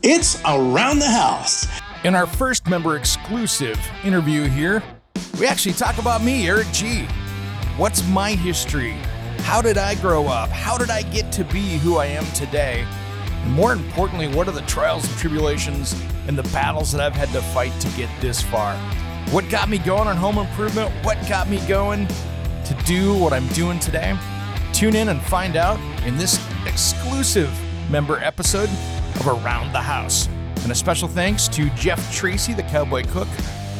It's Around the House. In our first member exclusive interview here, we actually talk about me, Eric G. What's my history? How did I grow up? How did I get to be who I am today? And more importantly, what are the trials and tribulations and the battles that I've had to fight to get this far? What got me going on home improvement? What got me going to do what I'm doing today? Tune in and find out in this exclusive member episode of Around the House. And a special thanks to Jeff Tracy, the Cowboy Cook,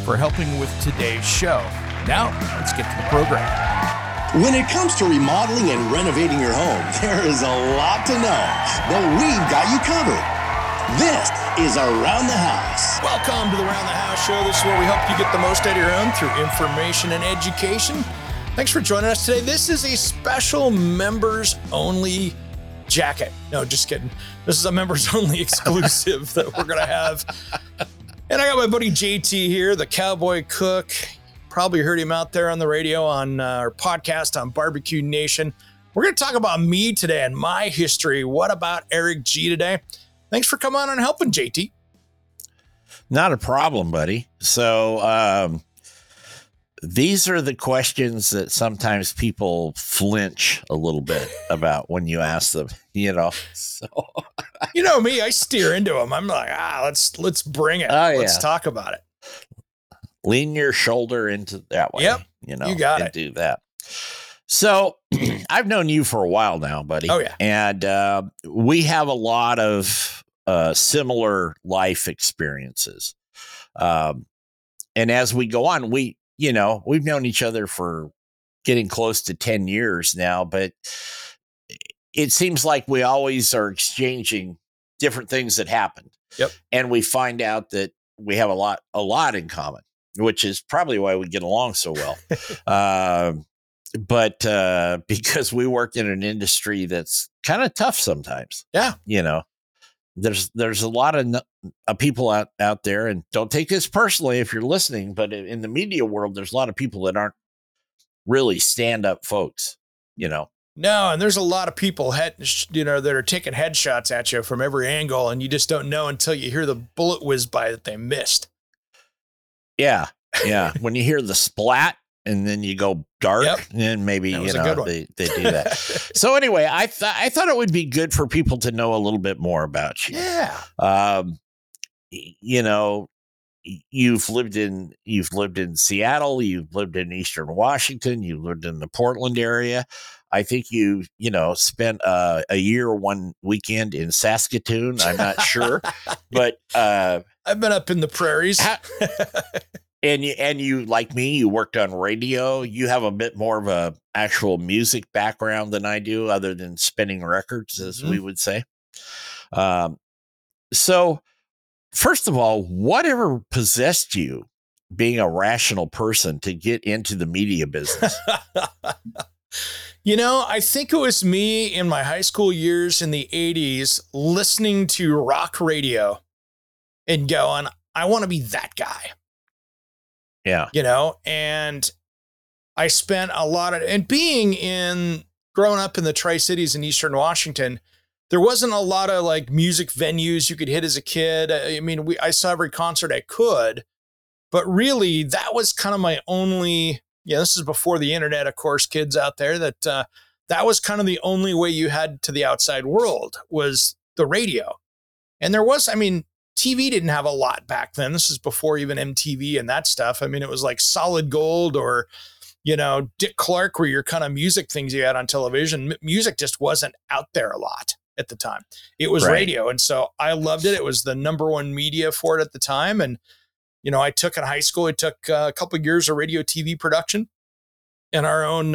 for helping with today's show. Now, let's get to the program. When it comes to remodeling and renovating your home, there is a lot to know, but we've got you covered. This is Around the House. Welcome to the Around the House show. This is where we help you get the most out of your home through information and education. Thanks for joining us today. This is a special members-only jacket. No, just kidding. This is a members-only exclusive that we're going to have. And I got my buddy JT here, the Cowboy Cook. Probably heard him out there on the radio, on our podcast, on Barbecue Nation. We're going to talk about me today and my history. What about Eric G today? Thanks for coming on and helping, JT. Not a problem, buddy. So these are the questions that sometimes people flinch a little bit about when you ask them, you know. So you know me, I steer into them. I'm like, let's bring it. Oh, yeah. Let's talk about it. Lean your shoulder into that way. Yep. You know, you got it. Do that. So I've known you for a while now, buddy. Oh, yeah. And we have a lot of similar life experiences. And as we go on, we've known each other for getting close to 10 years now, but it seems like we always are exchanging different things that happened. Yep. And we find out that we have a lot in common, which is probably why we get along so well. but because we worked in an industry that's kind of tough sometimes. Yeah. You know, there's a lot of people out there, and don't take this personally if you're listening, but in the media world, there's a lot of people that aren't really stand up folks, you know? No. And there's a lot of people that are taking headshots at you from every angle, and you just don't know until you hear the bullet whiz by that they missed. Yeah. Yeah. When you hear the splat and then you go dark, yep. Then maybe, you know, they do that. So anyway, I thought it would be good for people to know a little bit more about you. Yeah. You know, you've lived in Seattle, you've lived in Eastern Washington, you've lived in the Portland area. I think you spent a year one weekend in Saskatoon. I'm not sure, but I've been up in the prairies. and you, like me, you worked on radio. You have a bit more of a actual music background than I do, other than spinning records, as we would say. So first of all, whatever possessed you, being a rational person, to get into the media business? You know, I think it was me in my high school years in the 80s listening to rock radio and going, I want to be that guy. Yeah. You know, and I spent a lot of, and growing up in the Tri-Cities in Eastern Washington, there wasn't a lot of like music venues you could hit as a kid. I mean, I saw every concert I could, but really that was kind of my only. Yeah, this is before the internet, of course, kids out there, that was kind of the only way you had to the outside world was the radio. And there was, I mean, TV didn't have a lot back then. This is before even MTV and that stuff. I mean, it was like Solid Gold or, you know, Dick Clark were your kind of music things you had on television. Music just wasn't out there a lot at the time. It was radio. And so I loved it. It was the number one media for it at the time. And you know, I took a couple of years of radio TV production and our own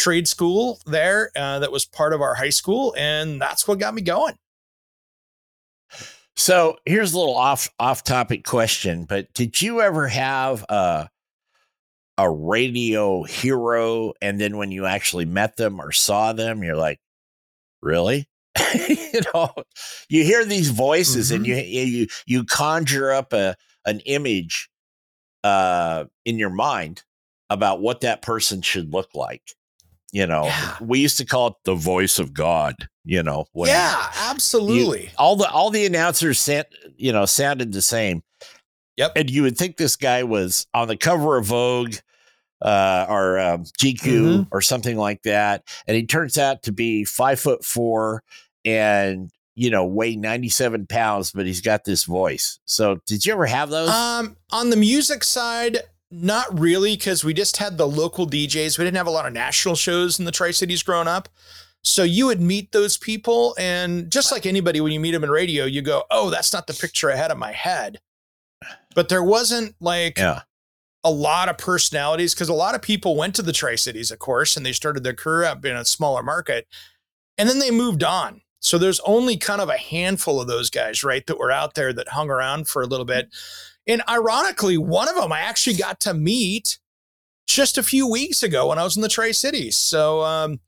trade school there that was part of our high school. And that's what got me going. So here's a little off topic question, but did you ever have a radio hero? And then when you actually met them or saw them, you're like, really? You know, you hear these voices and you conjure up an image in your mind about what that person should look like. You know, we used to call it the voice of God, you know. Yeah, absolutely. All the announcers sounded the same. Yep. And you would think this guy was on the cover of Vogue or GQ or something like that. And he turns out to be 5'4" and, you know, weigh 97 pounds, but he's got this voice. So did you ever have those? On the music side, not really, because we just had the local DJs. We didn't have a lot of national shows in the Tri-Cities growing up. So you would meet those people. And just like anybody, when you meet them in radio, you go, oh, that's not the picture I had in my head. But there wasn't like a lot of personalities, because a lot of people went to the Tri-Cities, of course, and they started their career up in a smaller market and then they moved on. So there's only kind of a handful of those guys, right, that were out there that hung around for a little bit. And ironically, one of them I actually got to meet just a few weeks ago when I was in the Tri-Cities. So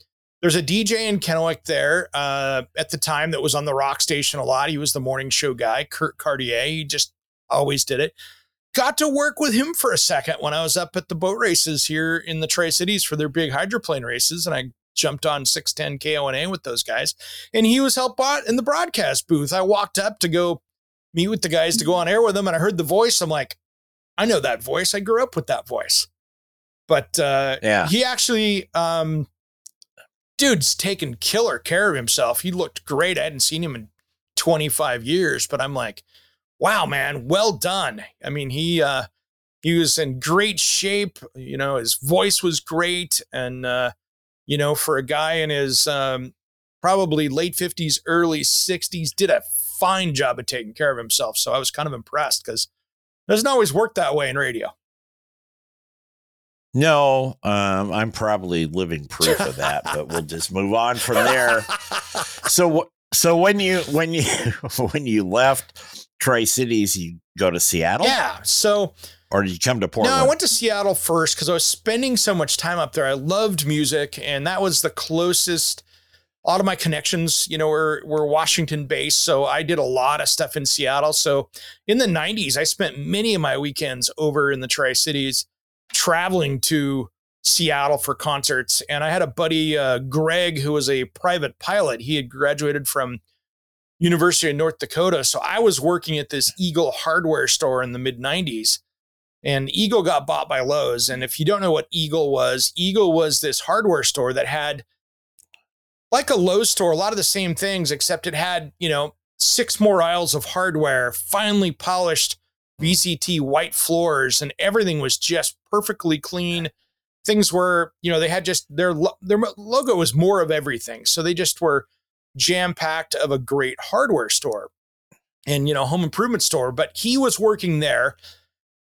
there's a DJ in Kennewick there at the time that was on the rock station a lot. He was the morning show guy, Kurt Cartier. He just always did it. Got to work with him for a second when I was up at the boat races here in the Tri-Cities for their big hydroplane races. And I jumped on 610 KONA with those guys. And he was help out in the broadcast booth. I walked up to go meet with the guys to go on air with them. And I heard the voice. I'm like, I know that voice. I grew up with that voice. But he actually, dude's taken killer care of himself. He looked great. I hadn't seen him in 25 years, but I'm like, wow, man, well done. I mean, he was in great shape. You know, his voice was great. And, you know, for a guy in his probably late 50s, early 60s, did a fine job of taking care of himself. So I was kind of impressed because it doesn't always work that way in radio. No, I'm probably living proof of that, but we'll just move on from there. So when you left Tri-Cities, you go to Seattle? Yeah. So, or did you come to Portland? No, I went to Seattle first because I was spending so much time up there. I loved music, and that was the closest. A lot of my connections, you know, were Washington based. So I did a lot of stuff in Seattle. So in the 90s, I spent many of my weekends over in the Tri-Cities traveling to Seattle for concerts. And I had a buddy, Greg, who was a private pilot. He had graduated from University of North Dakota. So I was working at this Eagle Hardware store in the mid 90s, and Eagle got bought by Lowe's. And if you don't know what Eagle was this hardware store that had, like a Lowe's store, a lot of the same things, except it had, you know, 6 more aisles of hardware, finely polished VCT white floors, and everything was just perfectly clean. Things were, you know, they had just their logo was more of everything. So they just were jam-packed of a great hardware store and, you know, home improvement store. But he was working there.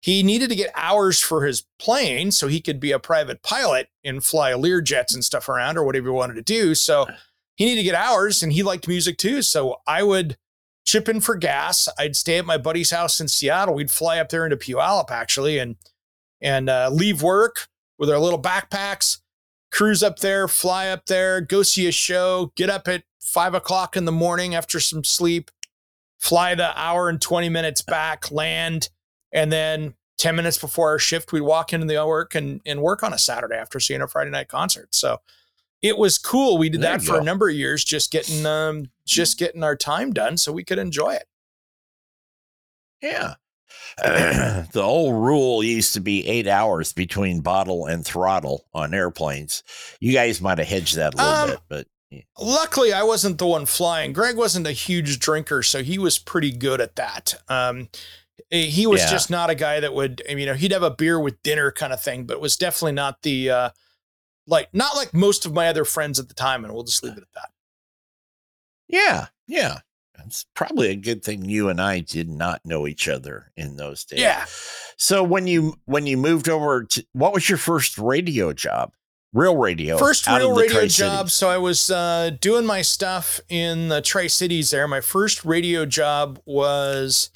He needed to get hours for his plane so he could be a private pilot and fly Lear jets and stuff around or whatever he wanted to do. So he needed to get hours, and he liked music too. So I would chip in for gas. I'd stay at my buddy's house in Seattle. We'd fly up there into Puyallup actually, and leave work with our little backpacks, cruise up there, fly up there, go see a show, get up at 5:00 in the morning after some sleep, fly the hour and 20 minutes back, land. And then 10 minutes before our shift, we'd walk into the work and work on a Saturday after seeing a Friday night concert. So it was cool. We did that for a number of years, just getting our time done so we could enjoy it. Yeah. The old rule used to be 8 hours between bottle and throttle on airplanes. You guys might have hedged that a little bit, but yeah. Luckily I wasn't the one flying. Greg wasn't a huge drinker, so he was pretty good at that. He was just not a guy that would, you know, he'd have a beer with dinner kind of thing, but was definitely not the, not like most of my other friends at the time. And we'll just leave it at that. Yeah. Yeah. It's probably a good thing you and I did not know each other in those days. Yeah. So when you moved over to, what was your first radio job? real radio. First real radio job. So I was doing my stuff in the Tri-Cities there. My first radio job was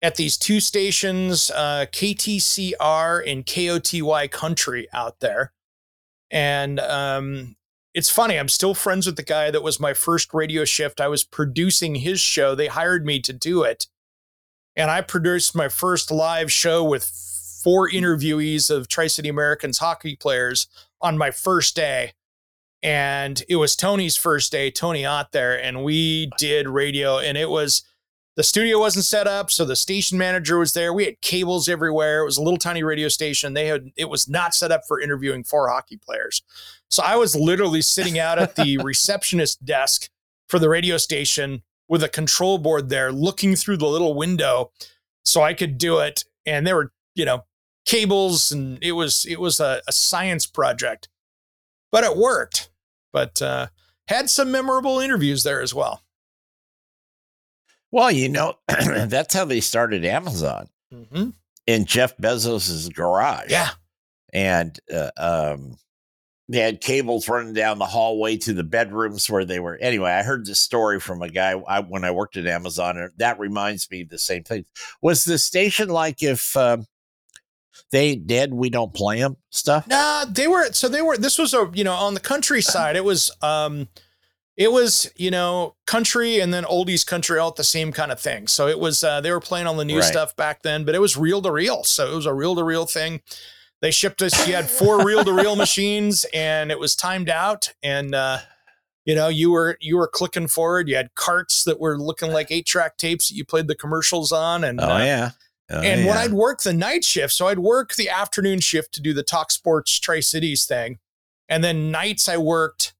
at these two stations, KTCR and KOTY Country out there. And it's funny. I'm still friends with the guy that was my first radio shift. I was producing his show. They hired me to do it. And I produced my first live show with four interviewees of Tri-City Americans hockey players on my first day. And it was Tony's first day, Tony out there. And we did radio, and it was, the studio wasn't set up. So the station manager was there. We had cables everywhere. It was a little tiny radio station. It was not set up for interviewing four hockey players. So I was literally sitting out at the receptionist desk for the radio station with a control board there, looking through the little window so I could do it. And there were, you know, cables, and it was a science project, but it worked. But had some memorable interviews there as well. Well, you know, that's how they started Amazon, mm-hmm. in Jeff Bezos's garage. Yeah. And they had cables running down the hallway to the bedrooms where they were. Anyway, I heard this story from a guy when I worked at Amazon, and that reminds me of the same thing. Was the station like if they did We Don't Play Them stuff? No, this was a, you know, on the countryside, it was, you know, country and then oldies country, all the same kind of thing. So it was, they were playing on the new stuff back then, but it was reel to reel. So it was a reel to reel thing. They shipped us, you had four reel to reel machines, and it was timed out. And, you know, you were clicking forward. You had carts that were looking like 8-track tapes that you played the commercials on. And, when I'd work the night shift, so I'd work the afternoon shift to do the Talk Sports Tri-Cities thing. And then nights I worked.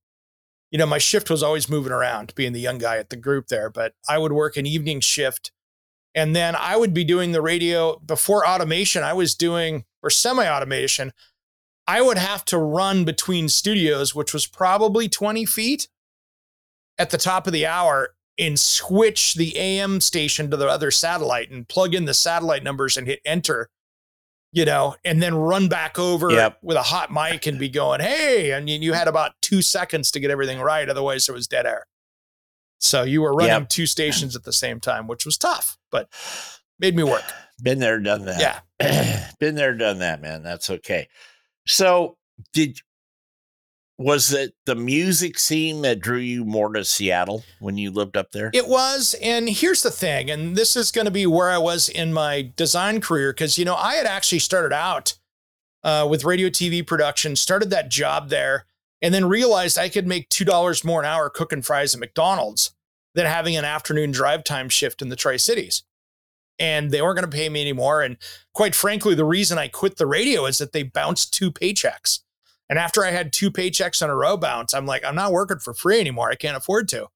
You know, my shift was always moving around, being the young guy at the group there, but I would work an evening shift, and then I would be doing the radio before automation. I was doing, or semi-automation, I would have to run between studios, which was probably 20 feet at the top of the hour, and switch the AM station to the other satellite and plug in the satellite numbers and hit enter, you know, and then run back over with a hot mic and be going, hey, and you had about 2 seconds to get everything right. Otherwise it was dead air. So you were running two stations at the same time, which was tough, but made me work. Been there, done that. Yeah. Been there, done that, man. That's okay. So was it the music scene that drew you more to Seattle when you lived up there? It was. And here's the thing. And this is going to be where I was in my design career. Cause you know, I had actually started out with radio, TV production, started that job there, and then realized I could make $2 more an hour cooking fries at McDonald's than having an afternoon drive time shift in the Tri-Cities. And they weren't going to pay me anymore. And quite frankly, the reason I quit the radio is that they bounced 2 paychecks. And after I had 2 paychecks in a row bounce, I'm like, I'm not working for free anymore. I can't afford to.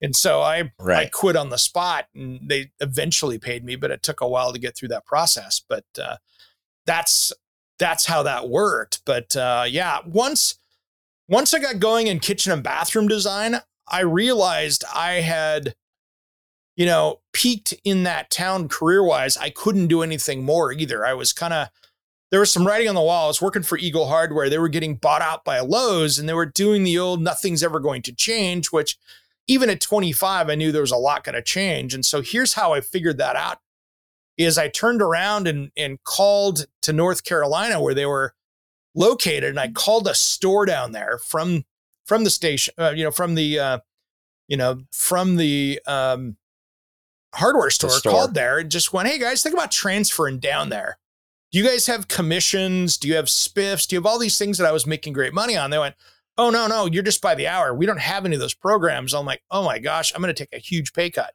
And so I quit on the spot, and they eventually paid me, but it took a while to get through that process. But that's how that worked. But once I got going in kitchen and bathroom design, I realized I had, you know, peaked in that town career-wise. I couldn't do anything more either. I was kind of, there was some writing on the wall. I was working for Eagle Hardware. They were getting bought out by Lowe's, and they were doing the old nothing's ever going to change, which even at 25, I knew there was a lot going to change. And so here's how I figured that out is I turned around and called to North Carolina where they were located. And I called a store down there from the station, from the hardware store, called there and just went, hey guys, think about transferring down there. Do you guys have commissions? Do you have spiffs? Do you have all these things that I was making great money on? They went, oh, no, you're just by the hour. We don't have any of those programs. I'm like, oh my gosh, I'm going to take a huge pay cut.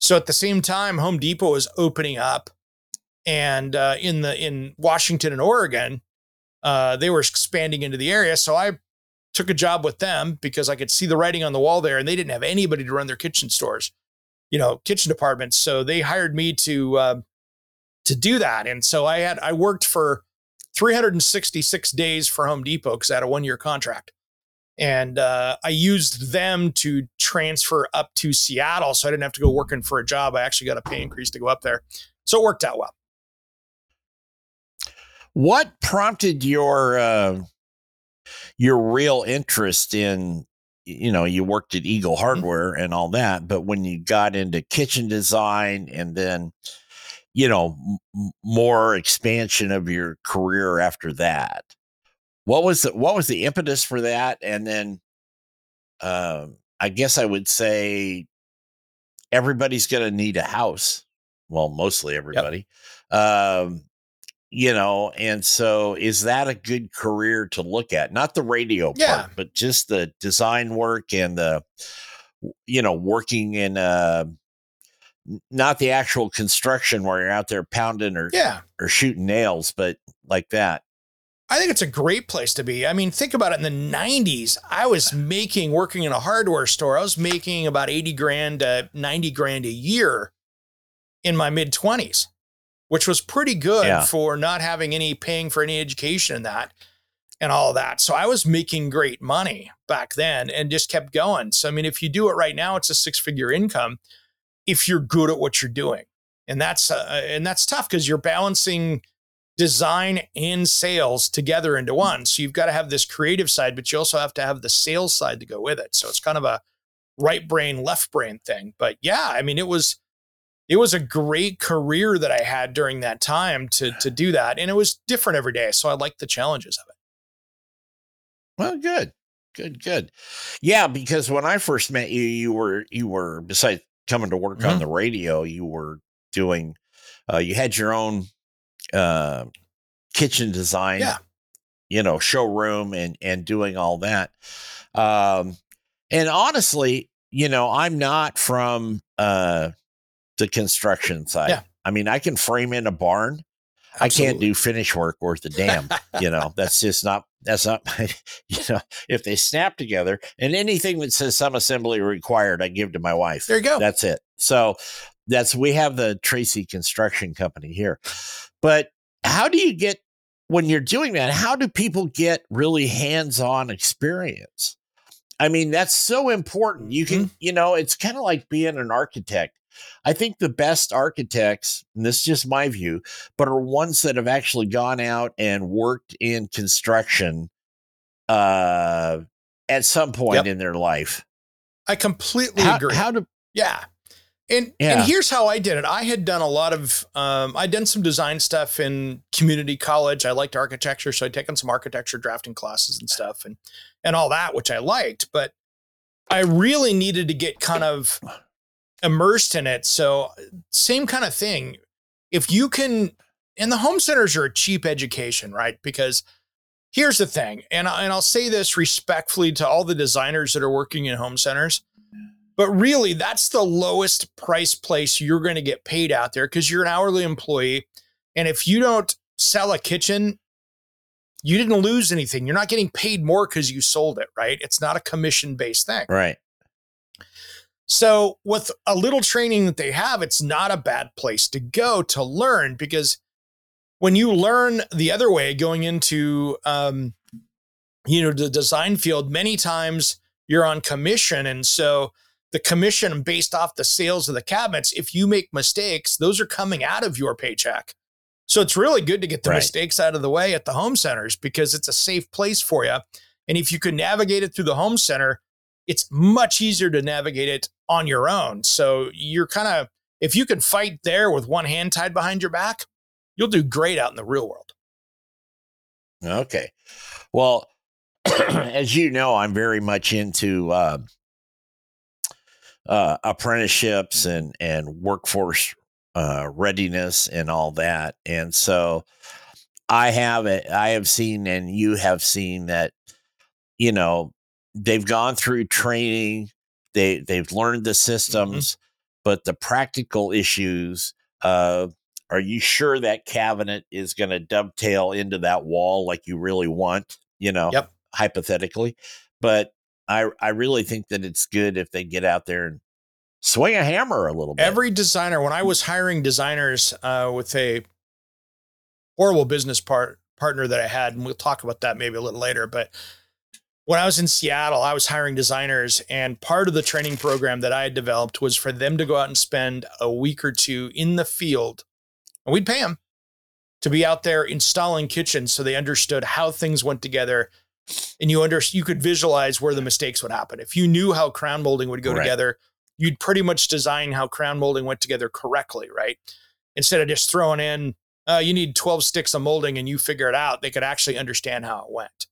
So at the same time, Home Depot was opening up, and in Washington and Oregon, they were expanding into the area. So I took a job with them because I could see the writing on the wall there, and they didn't have anybody to run their kitchen stores, you know, kitchen departments. So they hired me to do that. And so I worked for 366 days for Home Depot because I had a 1-year contract, and I used them to transfer up to Seattle. So I didn't have to go working for a job. I actually got a pay increase to go up there. So it worked out well. What prompted your your real interest in, you know, you worked at Eagle Hardware and all that, but when you got into kitchen design and then, you know, more expansion of your career after that, what was the impetus for that? And then, I guess I would say everybody's going to need a house. Well, mostly everybody, yep. You know, and so is that a good career to look at? Not the radio part, but just the design work and the, you know, working in not the actual construction where you're out there pounding or shooting nails, but like that. I think it's a great place to be. I mean, think about it. In the 90s, I was working in a hardware store, I was making about 80 grand, 90 grand a year in my mid 20s, which was pretty good for not having any paying for any education in that and all that. So I was making great money back then and just kept going. So, I mean, if you do it right now, it's a 6-figure income if you're good at what you're doing. And that's tough because you're balancing design and sales together into one. So you've got to have this creative side, but you also have to have the sales side to go with it. So it's kind of a right brain, left brain thing. But yeah, I mean, it was a great career that I had during that time to do that. And it was different every day. So I liked the challenges of it. Well, good. Yeah. Because when I first met you, you were besides coming to work on the radio, you were doing, you had your own, kitchen design, you know, showroom and doing all that. And honestly, you know, I'm not from the construction side. Yeah. I mean, I can frame in a barn. Absolutely. I can't do finish work worth a damn. You know, that's not my, you know, if they snap together and anything that says some assembly required, I give to my wife. There you go. That's it. So we have the Tracy Construction Company here. But how do you get, when you're doing that, how do people get really hands-on experience? I mean, that's so important. You can, you know, it's kind of like being an architect. I think the best architects, and this is just my view, but are ones that have actually gone out and worked in construction at some point in their life. I completely agree. And here's how I did it. I had done a lot of, I'd done some design stuff in community college. I liked architecture. So I'd taken some architecture drafting classes and stuff and all that, which I liked, but I really needed to get kind of immersed in it. So same kind of thing. If you can, and the home centers are a cheap education, right? Because here's the thing. And I'll say this respectfully to all the designers that are working in home centers. But really, that's the lowest price place you're going to get paid out there because you're an hourly employee. And if you don't sell a kitchen, you didn't lose anything. You're not getting paid more because you sold it, right? It's not a commission-based thing. Right. So with a little training that they have, it's not a bad place to go to learn, because when you learn the other way going into, you know, the design field, many times you're on commission. And so the commission based off the sales of the cabinets, if you make mistakes, those are coming out of your paycheck. So it's really good to get the mistakes out of the way at the home centers because it's a safe place for you. And if you can navigate it through the home center, it's much easier to navigate it on your own. So you're kind of, if you can fight there with one hand tied behind your back, you'll do great out in the real world. Okay. Well, as you know, I'm very much into, apprenticeships and workforce readiness and all that. And so I have seen, and you have seen that, you know, they've gone through training, they've learned the systems, but the practical issues, are you sure that cabinet is going to dovetail into that wall like you really want, you know, hypothetically, but I really think that it's good if they get out there and swing a hammer a little bit. Every designer, when I was hiring designers with a horrible business partner that I had, and we'll talk about that maybe a little later, but when I was in Seattle, I was hiring designers, and part of the training program that I had developed was for them to go out and spend a week or two in the field, and we'd pay them to be out there installing kitchens so they understood how things went together, and you could visualize where the mistakes would happen. If you knew how crown molding would go together, you'd pretty much design how crown molding went together correctly, right? Instead of just throwing in, you need 12 sticks of molding and you figure it out, they could actually understand how it went.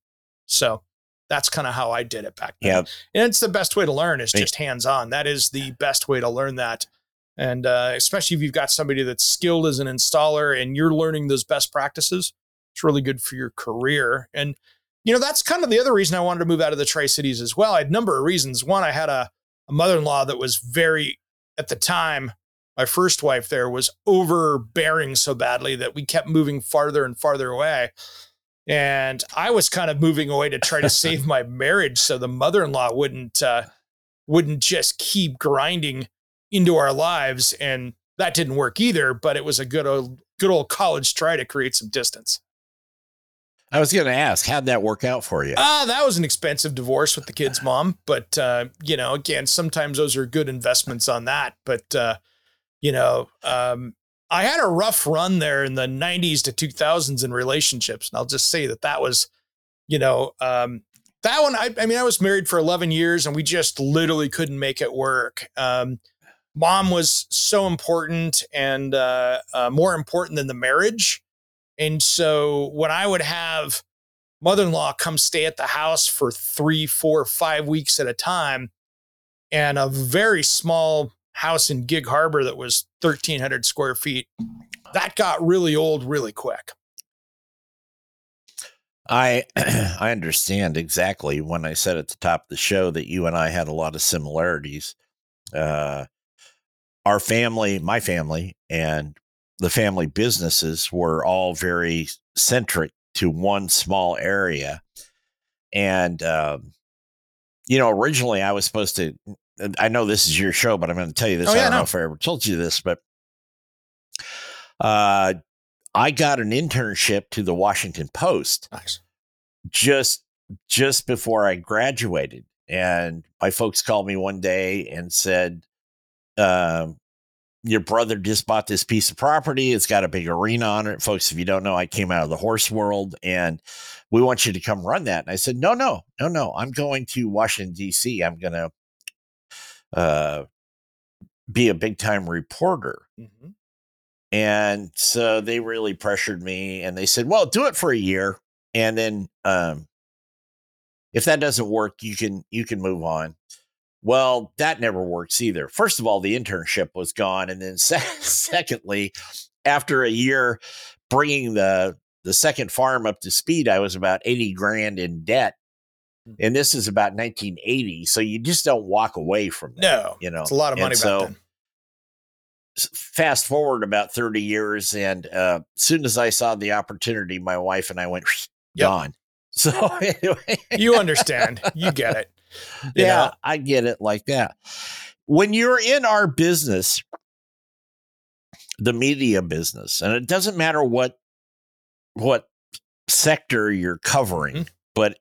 So that's kind of how I did it back then. Yep. And it's the best way to learn is just hands-on. That is the best way to learn that. And especially if you've got somebody that's skilled as an installer and you're learning those best practices, it's really good for your career. And, you know, that's kind of the other reason I wanted to move out of the Tri-Cities as well. I had a number of reasons. One, I had a mother-in-law that was very, at the time, my first wife there was overbearing so badly that we kept moving farther and farther away. And I was kind of moving away to try to save my marriage so the mother-in-law wouldn't just keep grinding into our lives, and that didn't work either, but it was a good old college try to create some distance. I was going to ask, how'd that work out for you? That was an expensive divorce with the kid's mom, but you know, again, sometimes those are good investments on that, but you know, I had a rough run there in the 90s to 2000s in relationships, and I'll just say that was, you know, that one, I mean, I was married for 11 years and we just literally couldn't make it work. Mom was so important and more important than the marriage. And so when I would have mother-in-law come stay at the house for 3, 4, 5 weeks at a time, and a very small house in Gig Harbor that was 1,300 square feet, that got really old really quick. I understand exactly when I said at the top of the show that you and I had a lot of similarities. Our family, my family, and the family businesses were all very centric to one small area. And, you know, originally I was supposed to, I know this is your show, but I'm going to tell you this. I don't know if I ever told you this, but I got an internship to the Washington Post just before I graduated. And my folks called me one day and said, your brother just bought this piece of property. It's got a big arena on it. Folks, if you don't know, I came out of the horse world, and we want you to come run that. And I said, no. I'm going to Washington, D.C. I'm going to be a big time reporter. Mm-hmm. And so they really pressured me, and they said, well, do it for a year. And then if that doesn't work, you can move on. Well, that never works either. First of all, the internship was gone. And then secondly, after a year bringing the second farm up to speed, I was about 80 grand in debt. And this is about 1980. So you just don't walk away from that. No, you know, it's a lot of money. Then. Fast forward about 30 years. And as soon as I saw the opportunity, my wife and I went gone. So anyway. You understand. You get it. You know? I get it like that. When you're in our business, the media business, and it doesn't matter what sector you're covering, mm-hmm. but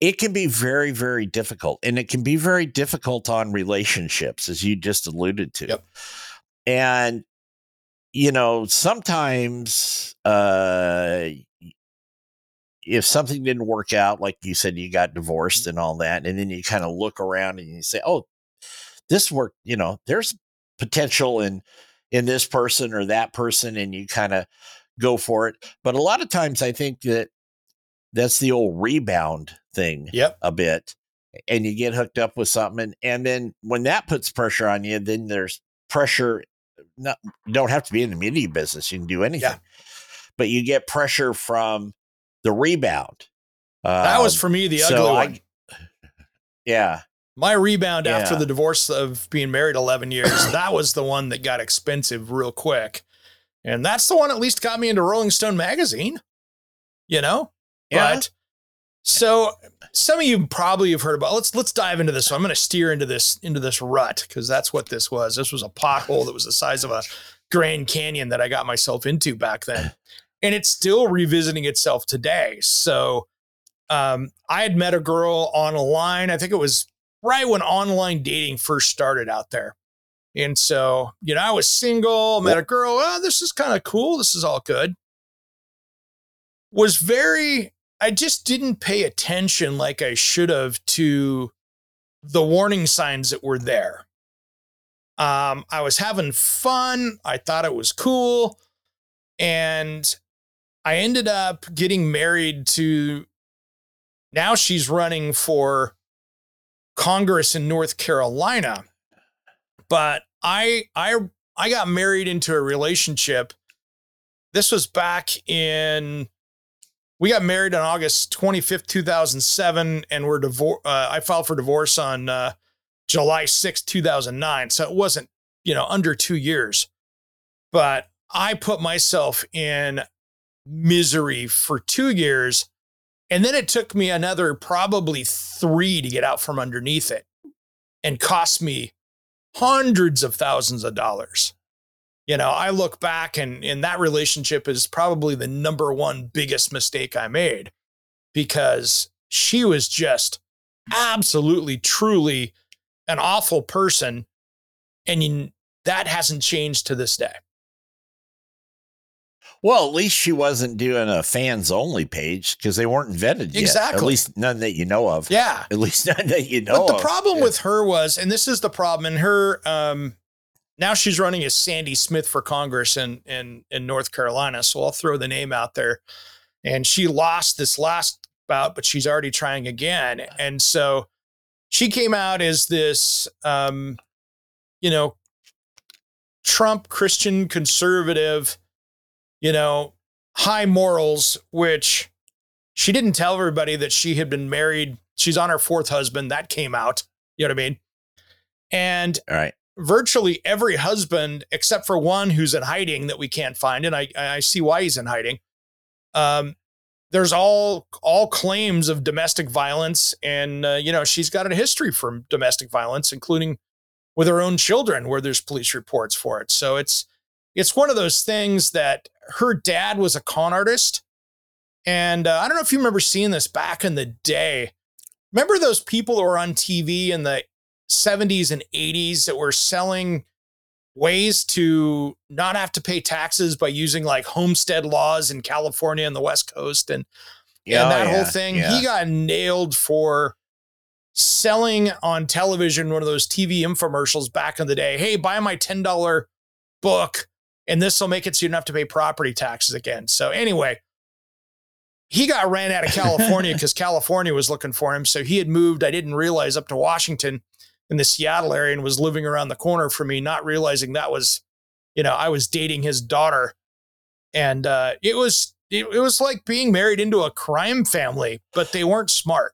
it can be very, very difficult. And it can be very difficult on relationships, as you just alluded to. Yep. And, you know, sometimes if something didn't work out, like you said, you got divorced and all that, and then you kind of look around and you say, oh, this worked, you know, there's potential in this person or that person, and you kind of go for it. But a lot of times I think that's the old rebound thing a bit, and you get hooked up with something. And then when that puts pressure on you, then there's pressure. You don't have to be in the media business. You can do anything, but you get pressure from the rebound. That was for me, the ugly one. My rebound after the divorce of being married 11 years, that was the one that got expensive real quick. And that's the one at least got me into Rolling Stone magazine, you know? Yeah. But so some of you probably have heard about, let's dive into this. So I'm going to steer into this rut, because that's what this was. This was a pothole that was the size of a Grand Canyon that I got myself into back then. And it's still revisiting itself today. So I had met a girl online. I think it was right when online dating first started out there. And so, you know, I was single, met a girl. Oh, this is kind of cool. This is all good. Was very I just didn't pay attention like I should have to the warning signs that were there. I was having fun. I thought it was cool. And I ended up getting married to, now she's running for Congress in North Carolina. But I got married into a relationship. This was back in, we got married on August 25th, 2007, and we're divorced. I filed for divorce on July 6th, 2009. So it wasn't, under 2 years, but I put myself in misery for 2 years. And then it took me another probably 3 to get out from underneath it, and cost me hundreds of thousands of dollars. I look back and that relationship is probably the number one biggest mistake I made, because she was just absolutely, truly an awful person. And that hasn't changed to this day. Well, at least she wasn't doing a fans only page, because they weren't vetted yet. Exactly. At least none that you know of. Yeah. At least none that you know of. But the problem with her was, and this is the problem in her, now she's running as Sandy Smith for Congress in North Carolina. So I'll throw the name out there. And she lost this last bout, but she's already trying again. And so she came out as this, Trump Christian conservative, high morals, which she didn't tell everybody that she had been married. She's on her 4th husband. That came out. You know what I mean? And all right. Virtually every husband, except for one who's in hiding that we can't find, and I see why he's in hiding. There's all claims of domestic violence, and she's got a history from domestic violence, including with her own children, where there's police reports for it. So it's one of those things that her dad was a con artist, and I don't know if you remember seeing this back in the day. Remember those people that were on TV in the 70s and 80s that were selling ways to not have to pay taxes by using like homestead laws in California and the West Coast whole thing. Yeah. He got nailed for selling on television, one of those TV infomercials back in the day. Hey, buy my $10 book and this will make it so you don't have to pay property taxes again. So anyway, he got ran out of California because California was looking for him. So he had moved, I didn't realize, up to Washington in the Seattle area, and was living around the corner from me, not realizing that was, I was dating his daughter. And it was like being married into a crime family, but they weren't smart.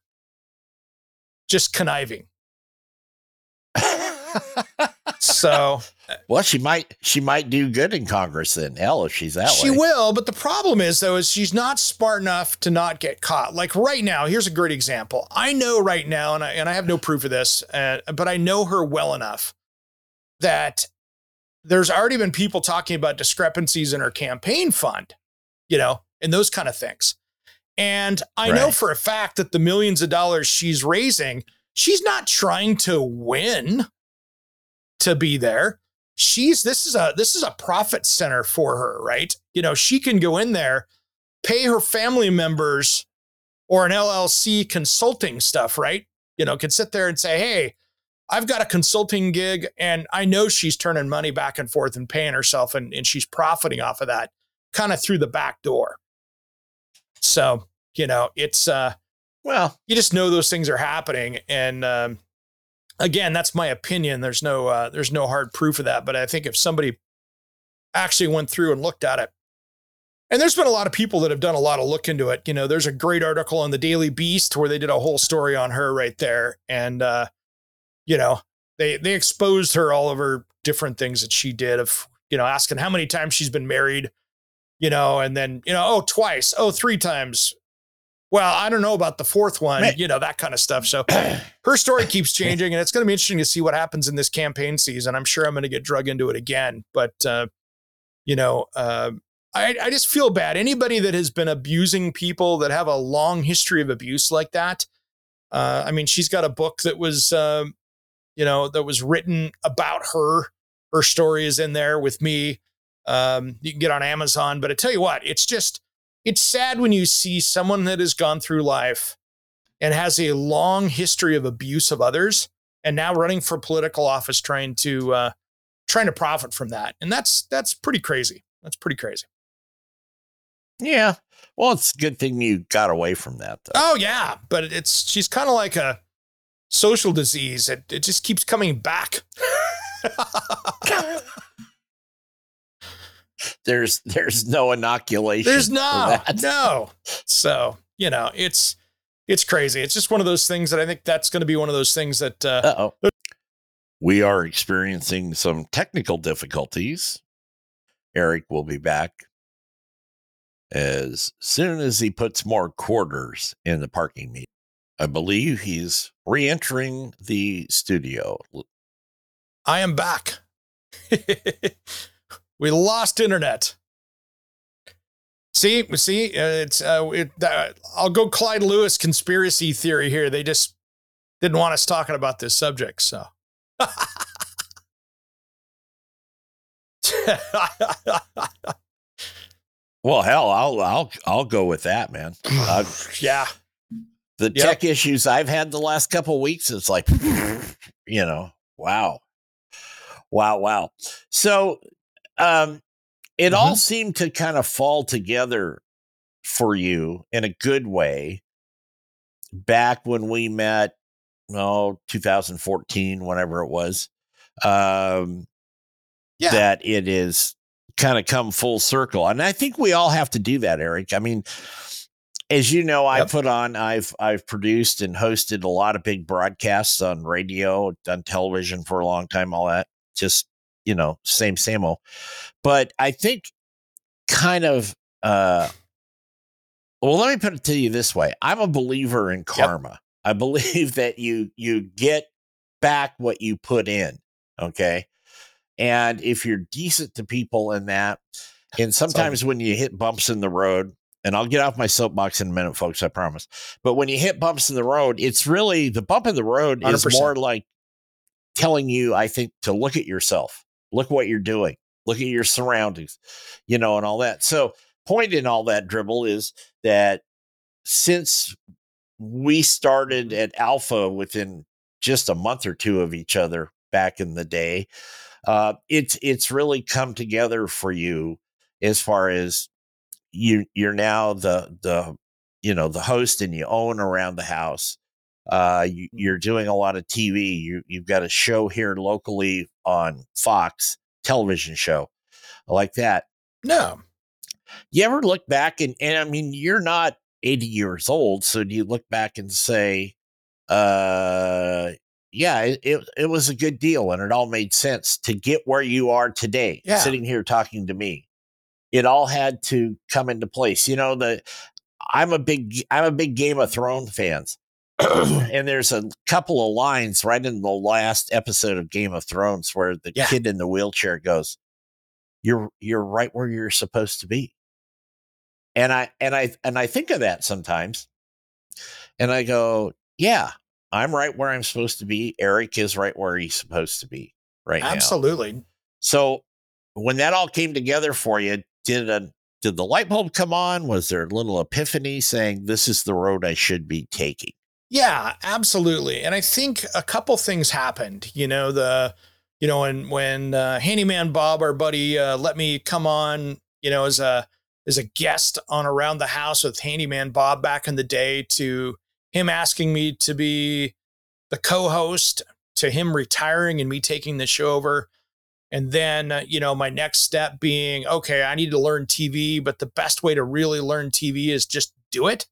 Just conniving. So, well, she might do good in Congress then. Hell, if she's that way. She will. But the problem is, though, is she's not smart enough to not get caught. Like right now, here's a great example. I know right now, and I have no proof of this, but I know her well enough that there's already been people talking about discrepancies in her campaign fund, and those kind of things. And I know for a fact that the millions of dollars she's raising, she's not trying to win to be there. This is a profit center for her, right? She can go in there, pay her family members or an LLC consulting stuff, right? Can sit there and say, hey, I've got a consulting gig, and I know she's turning money back and forth and paying herself, and she's profiting off of that kind of through the back door. So, it's, well, you just know those things are happening. And, again, that's my opinion. There's no hard proof of that. But I think if somebody actually went through and looked at it, and there's been a lot of people that have done a lot of look into it. There's a great article on the Daily Beast where they did a whole story on her right there. And, they exposed her, all of her different things that she did, of, asking how many times she's been married, and then, oh, twice, oh, 3 times. Well, I don't know about the 4th one, that kind of stuff. So her story keeps changing, and it's going to be interesting to see what happens in this campaign season. I'm sure I'm going to get drug into it again, but I just feel bad. Anybody that has been abusing people, that have a long history of abuse like that. She's got a book that was, that was written about her. Her story is in there with me. You can get on Amazon, but I tell you what, it's just, It's sad when you see someone that has gone through life and has a long history of abuse of others, and now running for political office, trying to profit from that. And that's pretty crazy. That's pretty crazy. Yeah. Well, it's a good thing you got away from that, though. Oh yeah. But she's kind of like a social disease. It just keeps coming back. There's no inoculation. There's no. So, you know, it's crazy. It's just one of those things that I think that's going to be one of those things that, we are experiencing some technical difficulties. Eric will be back as soon as he puts more quarters in the parking meter. I believe he's re-entering the studio. I am back. We lost internet. See, I'll go Clyde Lewis conspiracy theory here. They just didn't want us talking about this subject, so. Well, hell, I'll go with that, man. Yeah. The tech issues I've had the last couple of weeks, it's like, you know, wow. So, it all seemed to kind of fall together for you in a good way back when we met, 2014, whenever it was, that it is kind of come full circle. And I think we all have to do that, Eric. I mean, as you know, I've produced and hosted a lot of big broadcasts on radio, done television for a long time, all that, just, same old. But I think kind of, let me put it to you this way. I'm a believer in karma. Yep. I believe that you get back what you put in. Okay. And if you're decent to people in that, and sometimes when you hit bumps in the road, and I'll get off my soapbox in a minute, folks, I promise. But when you hit bumps in the road, it's really the bump in the road 100%. Is more like telling you, I think, to look at yourself, look what you're doing, look at your surroundings, and all that. So point in all that dribble is that since we started at Alpha within just a month or two of each other back in the day, it's really come together for you as far as you're now the host, and you own Around the House. You're doing a lot of TV. You've got a show here locally on Fox, television show like that. No. You ever look back and I mean, you're not 80 years old, so do you look back and say, it was a good deal and it all made sense to get where you are today, sitting here talking to me? It all had to come into place. I'm a big Game of Thrones fans, and there's a couple of lines right in the last episode of Game of Thrones where the kid in the wheelchair goes, "You're right where you're supposed to be." And I think of that sometimes, and I go, yeah, I'm right where I'm supposed to be. Eric is right where he's supposed to be right now. Absolutely. So when that all came together for you, did the light bulb come on? Was there a little epiphany saying this is the road I should be taking? Yeah, absolutely. And I think a couple things happened, and when Handyman Bob, our buddy, let me come on, as a guest on Around the House with Handyman Bob back in the day, to him asking me to be the co-host, to him retiring and me taking the show over. And then, my next step being, okay, I need to learn TV, but the best way to really learn TV is just do it.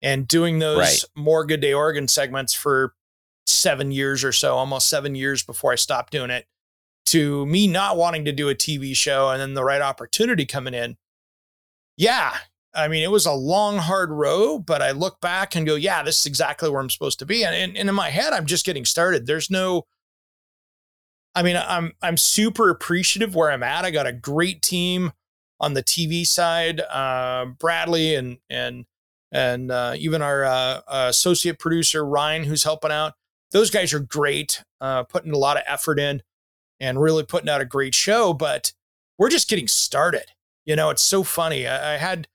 And doing those more Good Day Oregon segments for 7 years or so, almost 7 years before I stopped doing it, to me not wanting to do a TV show and then the right opportunity coming in. Yeah, I mean, it was a long, hard road, but I look back and go, yeah, this is exactly where I'm supposed to be. And in my head, I'm just getting started. I'm super appreciative where I'm at. I got a great team on the TV side, Bradley and even our associate producer, Ryan, who's helping out. Those guys are great, putting a lot of effort in and really putting out a great show, but we're just getting started. It's so funny. I had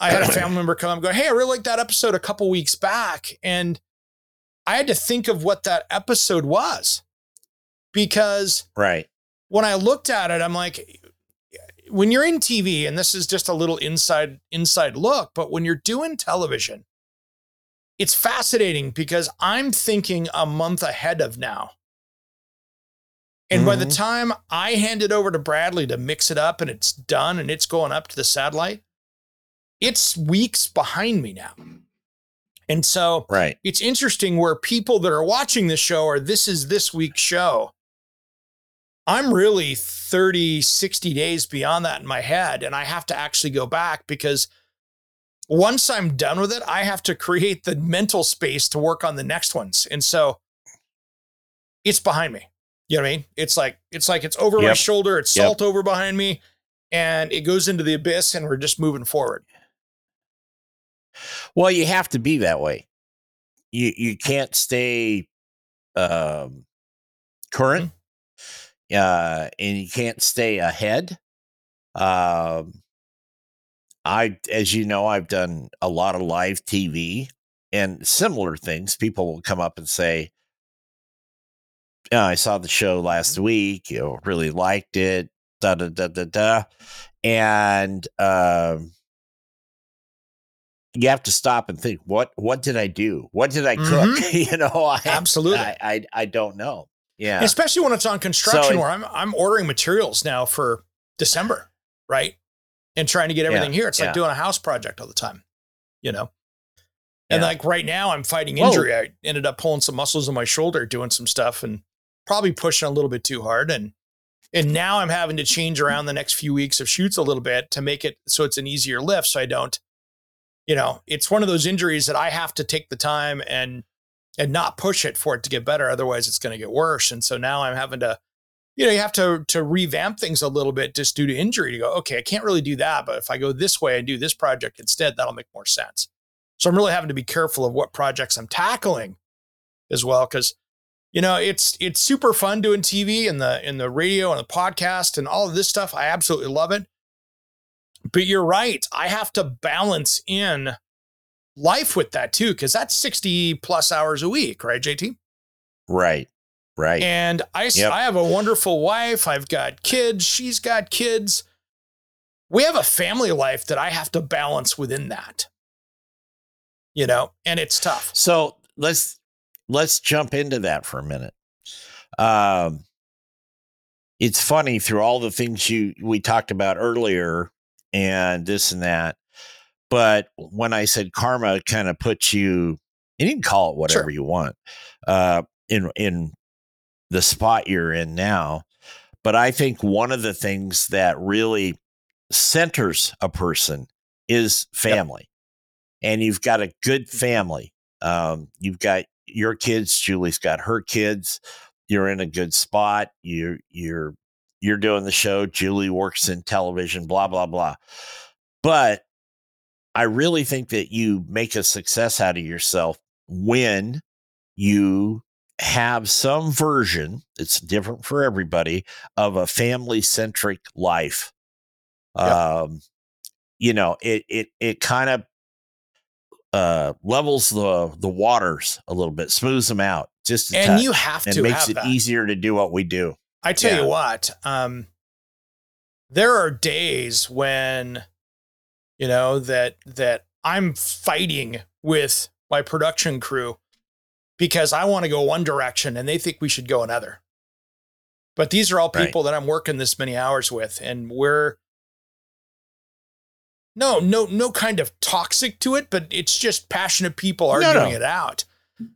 I had a family member come go, hey, I really liked that episode a couple weeks back. And I had to think of what that episode was, because when I looked at it, I'm like, when you're in TV, and this is just a little inside look, but when you're doing television, it's fascinating because I'm thinking a month ahead of now. And by the time I hand it over to Bradley to mix it up and it's done and it's going up to the satellite, it's weeks behind me now. And so it's interesting where people that are watching this show or this is this week's show, I'm really 30, 60 days beyond that in my head. And I have to actually go back because once I'm done with it, I have to create the mental space to work on the next ones. And so it's behind me. You know what I mean? It's like it's over my shoulder. It's salt over behind me, and it goes into the abyss, and we're just moving forward. Well, you have to be that way. You can't stay current, and you can't stay ahead. As you know, I've done a lot of live TV and similar things. People will come up and say, I saw the show last week, really liked it, And you have to stop and think, what did I do? What did I cook? You know, absolutely. I don't know. Yeah. Especially when it's on construction, where I'm ordering materials now for December, right? And trying to get everything here. It's like doing a house project all the time, you know? And like right now I'm fighting injury. I ended up pulling some muscles in my shoulder, doing some stuff and probably pushing a little bit too hard. And now I'm having to change around the next few weeks of shoots a little bit to make it so it's an easier lift. So I don't, you know, it's one of those injuries that I have to take the time and not push it for it to get better. Otherwise it's going to get worse. And so now I'm having to, you know, you have to revamp things a little bit just due to injury to go, okay, I can't really do that. But if I go this way and do this project instead, that'll make more sense. So I'm really having to be careful of what projects I'm tackling as well. Cause you know, it's super fun doing TV and the radio and the podcast and all of this stuff. I absolutely love it, but you're right. I have to balance in life with that too. Cause that's 60 plus hours a week, right, JT? Right. Right. And I have a wonderful wife. I've got kids. She's got kids. We have a family life that I have to balance within that. You know, and it's tough. So let's jump into that for a minute. It's funny through all the things we talked about earlier and this and that. But when I said karma kind of puts you, and you can call it whatever you want, in the spot you're in now. But I think one of the things that really centers a person is family. Yep. And you've got a good family. You've got your kids. Julie's got her kids. You're in a good spot. You're doing the show. Julie works in television, blah, blah, blah. But I really think that you make a success out of yourself when you have some version, it's different for everybody, of a family-centric life. Yeah. You know, it kind of levels the waters a little bit, smooths them out just a touch, you have to, and makes it easier to do what we do. I tell you what, there are days when, you know, that I'm fighting with my production crew because I want to go one direction and they think we should go another. But these are all people that I'm working this many hours with, and we're no kind of toxic to it, but it's just passionate people arguing it out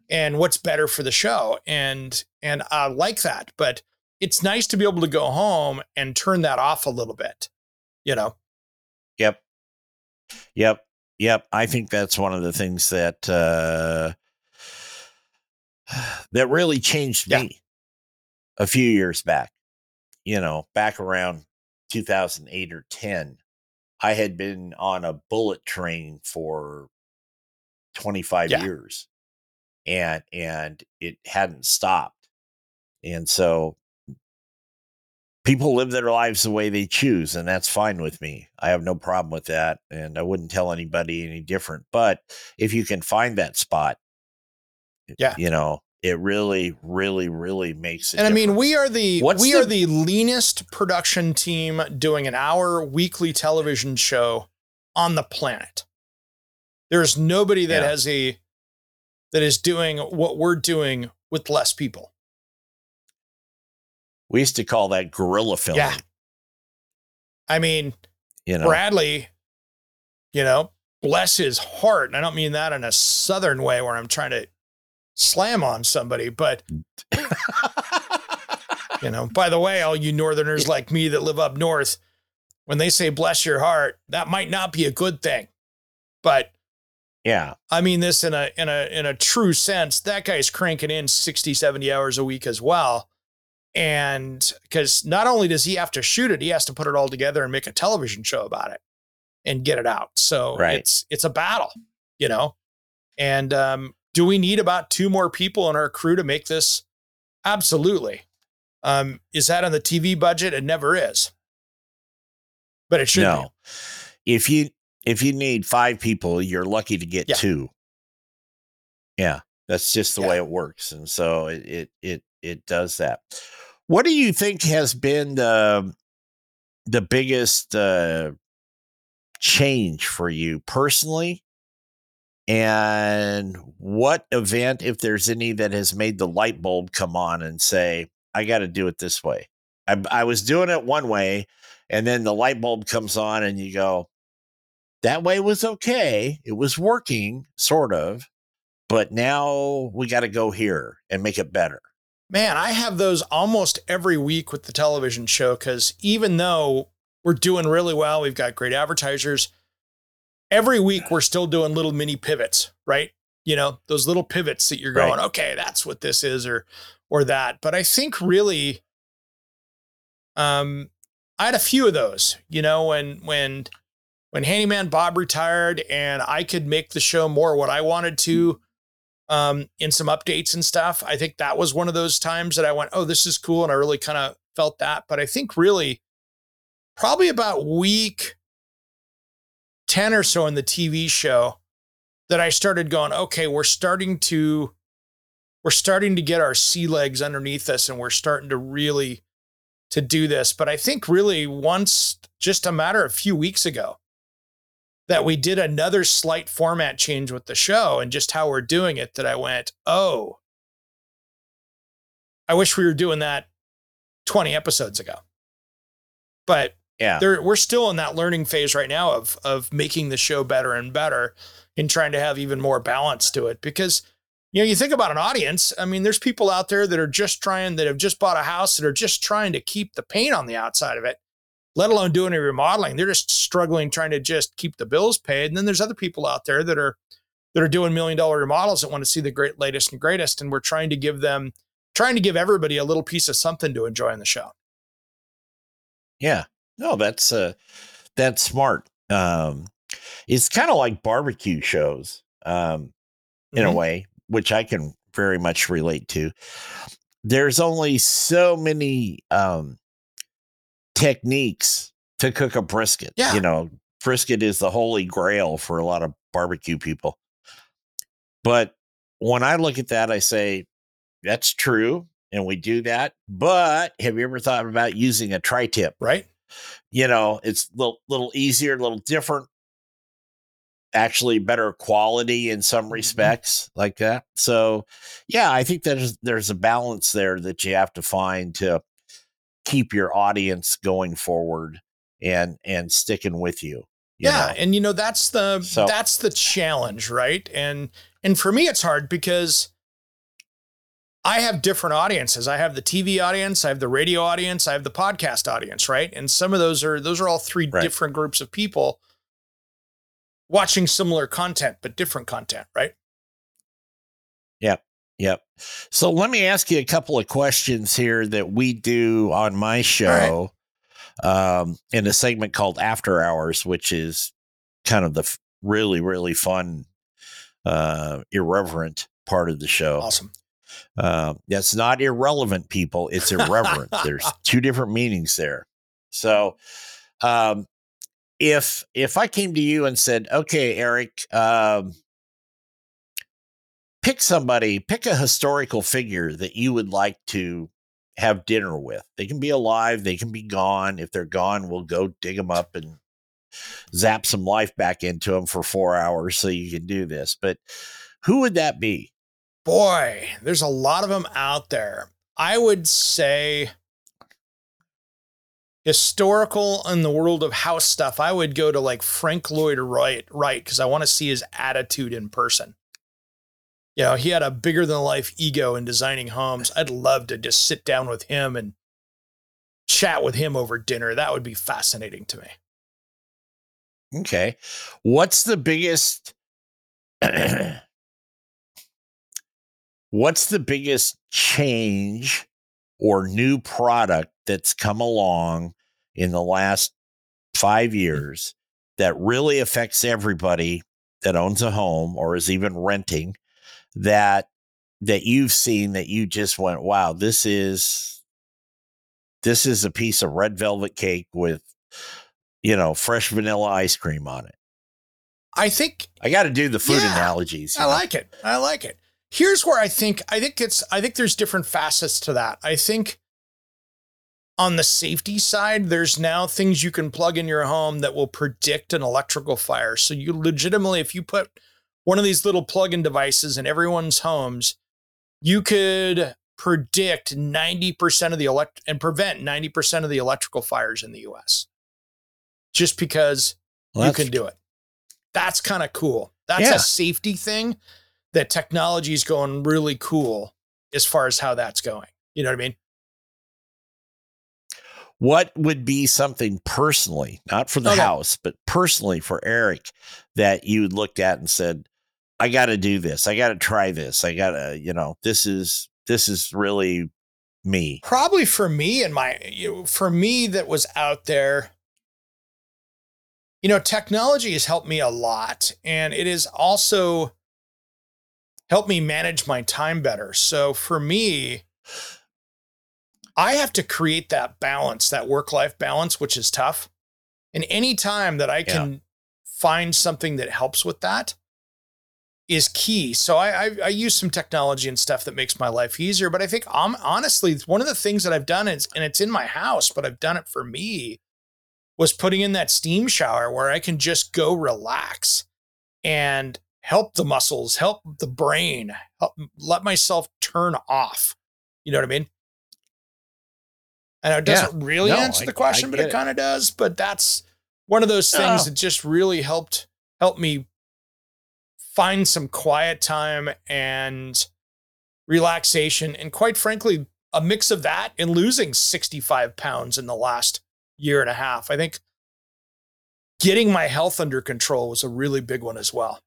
and what's better for the show. And I like that, but it's nice to be able to go home and turn that off a little bit, you know? Yep. I think that's one of the things that, that really changed me a few years back, you know, back around 2008 or 10. I had been on a bullet train for 25 years and it hadn't stopped. And so people live their lives the way they choose, and that's fine with me. I have no problem with that, and I wouldn't tell anybody any different. But if you can find that spot, yeah, you know, it really, really, really makes it. And difference. I mean, we are the leanest production team doing an hour weekly television show on the planet. There's nobody that is doing what we're doing with less people. We used to call that guerrilla filming. Yeah. I mean, you know, Bradley, you know, bless his heart. And I don't mean that in a Southern way where I'm trying to slam on somebody, but you know, by the way, all you Northerners like me that live up north, when they say bless your heart, that might not be a good thing, but yeah, I mean this in a true sense. That guy's cranking in 60, 70 hours a week as well. And because not only does he have to shoot it, he has to put it all together and make a television show about it and get it out. So it's a battle, you know, and do we need about 2 more people in our crew to make this? Absolutely. Is that on the TV budget? It never is. But it should be. If you need 5 people, you're lucky to get 2. Yeah, that's just the way it works. And so it does that. What do you think has been the biggest change for you personally? And what event, if there's any, that has made the light bulb come on and say, I got to do it this way. I was doing it one way, and then the light bulb comes on and you go, that way was okay. It was working, sort of, but now we got to go here and make it better. Man, I have those almost every week with the television show, because even though we're doing really well, we've got great advertisers, every week we're still doing little mini pivots, right? You know, those little pivots that you're going, okay, that's what this is or that. But I think really, I had a few of those, you know, when Handyman Bob retired and I could make the show more what I wanted to, in some updates and stuff. I think that was one of those times that I went, oh, this is cool. And I really kind of felt that, but I think really probably about week 10 or so in the TV show that I started going, okay, we're starting to get our sea legs underneath us, and we're starting to really to do this. But I think really once, just a matter of a few weeks ago, that we did another slight format change with the show and just how we're doing it, that I went, oh, I wish we were doing that 20 episodes ago. But yeah, we're still in that learning phase right now of making the show better and better, and trying to have even more balance to it. Because, you know, you think about an audience. I mean, there's people out there that have just bought a house, that are just trying to keep the paint on the outside of it, let alone do any remodeling. They're just struggling, trying to just keep the bills paid. And then there's other people out there that are doing $1 million remodels that want to see the great latest and greatest. And we're trying to give everybody a little piece of something to enjoy in the show. Yeah. No, that's smart. It's kind of like barbecue shows, in a way, which I can very much relate to. There's only so many techniques to cook a brisket. Yeah. You know, brisket is the holy grail for a lot of barbecue people. But when I look at that, I say, that's true. And we do that. But have you ever thought about using a tri-tip? Right. You know, it's a little easier, a little different, actually better quality in some respects, like that. So, yeah, I think there's a balance there that you have to find to keep your audience going forward and sticking with you. You know? And, you know, that's the challenge. Right. And for me, it's hard because I have different audiences. I have the TV audience, I have the radio audience, I have the podcast audience, right? And some of those are all 3 different groups of people watching similar content, but different content, right? Yep. So let me ask you a couple of questions here that we do on my show, in a segment called After Hours, which is kind of the really, really fun, irreverent part of the show. Awesome. That's not irrelevant, people. It's irreverent. There's two different meanings there. So if I came to you and said, okay, Eric, pick a historical figure that you would like to have dinner with. They can be alive. They can be gone. If they're gone, we'll go dig them up and zap some life back into them for 4 hours. So you can do this, but who would that be? Boy, there's a lot of them out there. I would say historical in the world of house stuff. I would go to like Frank Lloyd Wright, because I want to see his attitude in person. You know, he had a bigger than life ego in designing homes. I'd love to just sit down with him and chat with him over dinner. That would be fascinating to me. Okay. What's the biggest change or new product that's come along in the last 5 years that really affects everybody that owns a home or is even renting, that you've seen that you just went, wow, this is a piece of red velvet cake with, you know, fresh vanilla ice cream on it? I think I got to do the food analogies. I like it. I like it. Here's where I think there's different facets to that. I think on the safety side, there's now things you can plug in your home that will predict an electrical fire. So you legitimately, if you put one of these little plug-in devices in everyone's homes, you could predict 90% of the and prevent 90% of the electrical fires in the U.S. just because you can do it. That's kind of cool. That's a safety thing that technology is going really cool as far as how that's going. You know what I mean? What would be something personally, not for the house, but personally for Eric, that you looked at and said, I got to do this. I got to try this. I got to, you know, this is really me. Probably for me and for me that was out there. You know, technology has helped me a lot, and it has also helped me manage my time better. So for me, I have to create that balance, that work-life balance, which is tough. And any time that I can find something that helps with that is key. So I use some technology and stuff that makes my life easier. But I think honestly, one of the things that I've done is, and it's in my house, but I've done it for me, was putting in that steam shower where I can just go relax and help the muscles, help the brain, let myself turn off. You know what I mean? I know it doesn't answer the question, but it kind of does. But that's one of those things that just really helped me find some quiet time and relaxation. And quite frankly, a mix of that and losing 65 pounds in the last year and a half. I think getting my health under control was a really big one as well.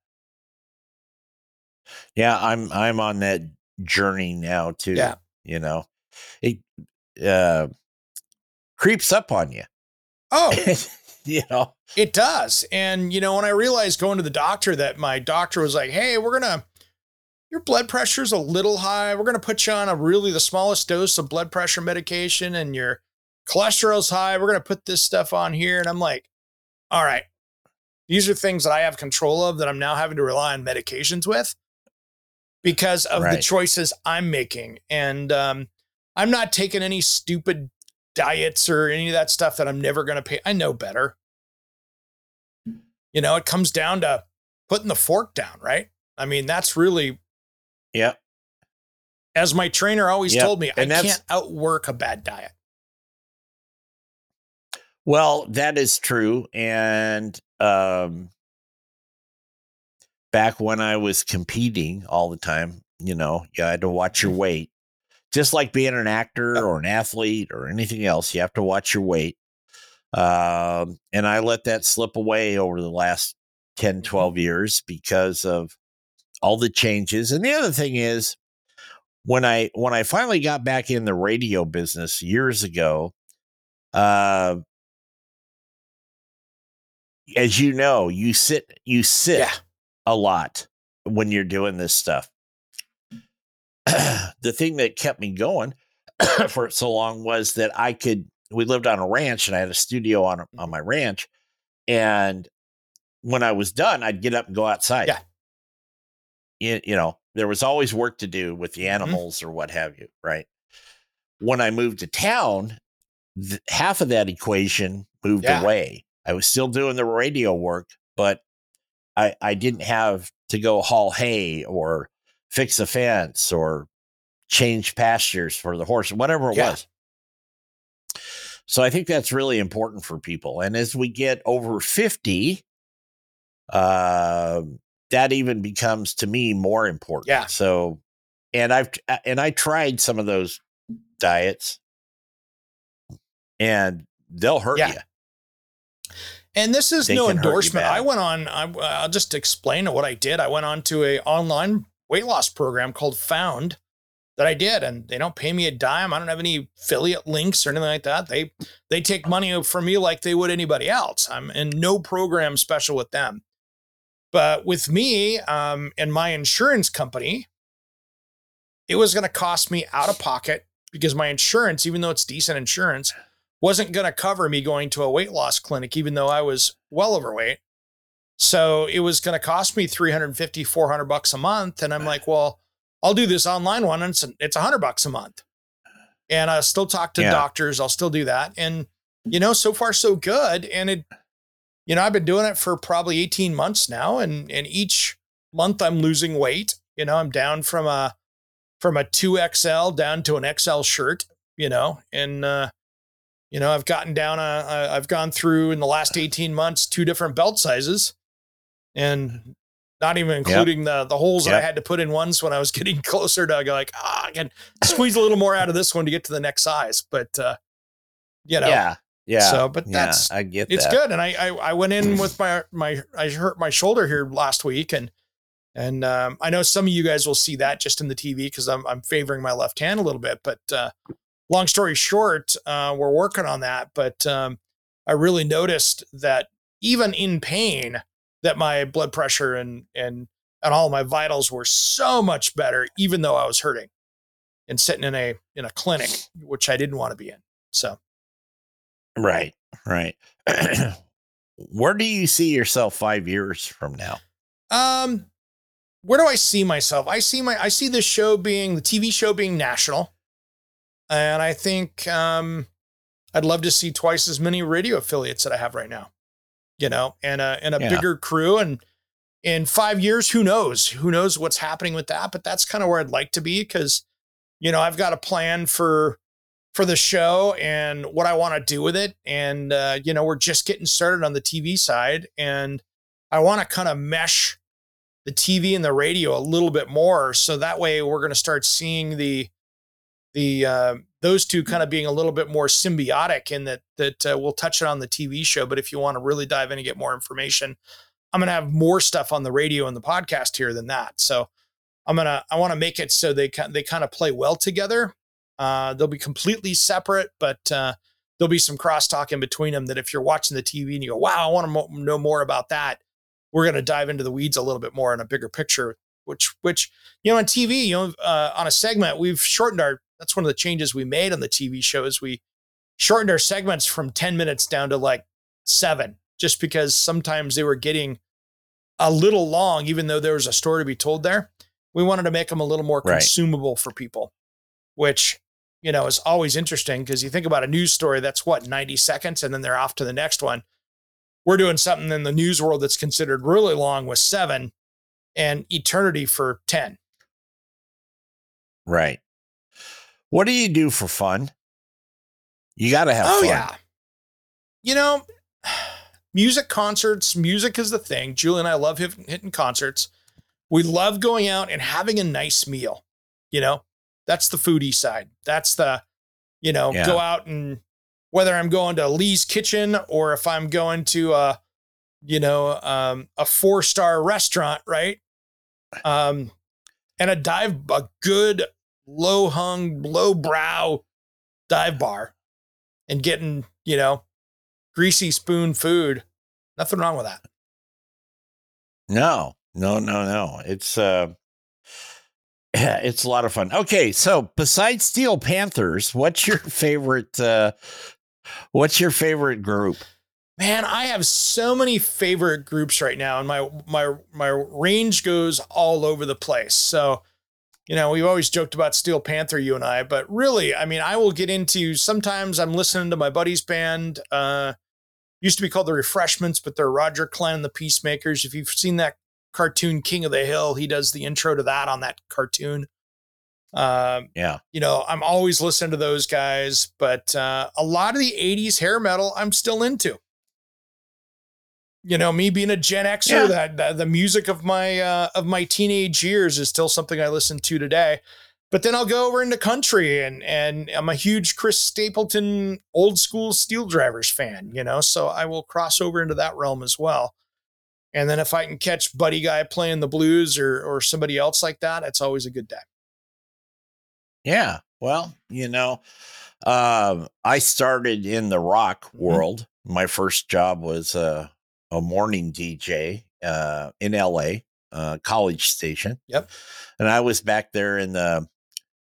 Yeah, I'm on that journey now too. Yeah. You know, it creeps up on you. Oh, you know, it does. And, you know, when I realized going to the doctor that my doctor was like, hey, your blood pressure's a little high. We're going to put you on the smallest dose of blood pressure medication, and your cholesterol's high. We're going to put this stuff on here. And I'm like, all right, these are things that I have control of that I'm now having to rely on medications with because of the choices I'm making. And, I'm not taking any stupid diets or any of that stuff that I'm never going to pay. I know better. You know, it comes down to putting the fork down, right? I mean, that's really, as my trainer always told me, I can't outwork a bad diet. Well, that is true. And, back when I was competing all the time, you know, you had to watch your weight. Just like being an actor or an athlete or anything else, you have to watch your weight. And I let that slip away over the last 10, 12 years because of all the changes. And the other thing is, when I finally got back in the radio business years ago, as you know, you sit a lot when you're doing this stuff. the thing that kept me going for so long was that I could, we lived on a ranch and I had a studio on my ranch. And when I was done, I'd get up and go outside. Yeah. You know, there was always work to do with the animals or what have you. Right. When I moved to town, half of that equation moved away. I was still doing the radio work, but I didn't have to go haul hay or fix a fence or change pastures for the horse, whatever it was. So I think that's really important for people. And as we get over 50, that even becomes to me more important. Yeah. So, and I tried some of those diets and they'll hurt you. And this is no endorsement. I went on, I'll just explain what I did. I went on to an online weight loss program called Found that I did, and they don't pay me a dime. I don't have any affiliate links or anything like that. They take money from me like they would anybody else. I'm in no program special with them. But with me and my insurance company, it was going to cost me out of pocket because my insurance, even though it's decent insurance, wasn't going to cover me going to a weight loss clinic, even though I was well overweight. So it was going to cost me $350-$400 a month. And I'm like, well, I'll do this online one. And it's $100 a month. And I still talk to doctors. I'll still do that. And, you know, so far so good. And it, you know, I've been doing it for probably 18 months now. And each month I'm losing weight. You know, I'm down from a 2XL down to an XL shirt, you know, and, you know, I've gotten down, I've gone through in the last 18 months, 2 different belt sizes, and not even including the holes that I had to put in ones when I was getting closer to like, I can squeeze a little more out of this one to get to the next size. But, you know, so, but that's, I get it's that. Good. And I went in with my, I hurt my shoulder here last week, and, I know some of you guys will see that just in the TV cause I'm favoring my left hand a little bit, but, long story short, we're working on that, but I really noticed that even in pain, that my blood pressure and all my vitals were so much better, even though I was hurting and sitting in a clinic, which I didn't want to be in. So, right. Where do you see yourself 5 years from now? Where do I see myself? I see this show being, the TV show being national. And I think I'd love to see twice as many radio affiliates that I have right now, you know, and a bigger crew. And in 5 years, who knows what's happening with that. But that's kind of where I'd like to be, because, you know, I've got a plan for the show and what I want to do with it. And, you know, we're just getting started on the TV side. And I want to kind of mesh the TV and the radio a little bit more. So that way we're going to start seeing those two kind of being a little bit more symbiotic in that we'll touch it on the TV show. But if you want to really dive in and get more information, I'm going to have more stuff on the radio and the podcast here than that. So I want to make it so they kind of play well together. They'll be completely separate, but there'll be some crosstalk in between them that if you're watching the TV and you go, wow, I want to know more about that, we're going to dive into the weeds a little bit more in a bigger picture, which, you know, on TV, you know, on a segment, we've shortened that's one of the changes we made on the TV show is we shortened our segments from 10 minutes down to like 7, just because sometimes they were getting a little long, even though there was a story to be told there. We wanted to make them a little more consumable for people, which, you know, is always interesting because you think about a news story, that's what, 90 seconds, and then they're off to the next one. We're doing something in the news world that's considered really long with 7 and eternity for 10. Right. What do you do for fun? You got to have fun. Oh, yeah. You know, music concerts, music is the thing. Julie and I love hitting concerts. We love going out and having a nice meal. You know, that's the foodie side. That's the, you know, go out and whether I'm going to Lee's Kitchen or if I'm going to, you know, a 4-star restaurant, right? And a good low-hung, low-brow dive bar and getting, you know, greasy spoon food. Nothing wrong with that. No. It's Yeah, it's a lot of fun. Okay, so besides Steel Panthers, what's your favorite group? Man, I have so many favorite groups right now, and my range goes all over the place. So, you know, we've always joked about Steel Panther, you and I, but really, I mean, I will get into, sometimes I'm listening to my buddy's band, used to be called The Refreshments, but they're Roger Klein and the Peacemakers. If you've seen that cartoon King of the Hill, he does the intro to that on that cartoon. Yeah, you know, I'm always listening to those guys, but a lot of the 80s hair metal I'm still into. You know, me being a Gen Xer, yeah. that the music of my teenage years is still something I listen to today. But then I'll go over into country, and I'm a huge Chris Stapleton, old school Steel Drivers fan, you know, so I will cross over into that realm as well. And then if I can catch Buddy Guy playing the blues or somebody else like that, it's always a good day. Yeah. Well, you know, I started in the rock world. Mm-hmm. My first job was, a morning DJ in LA, College Station. Yep. And I was back there in the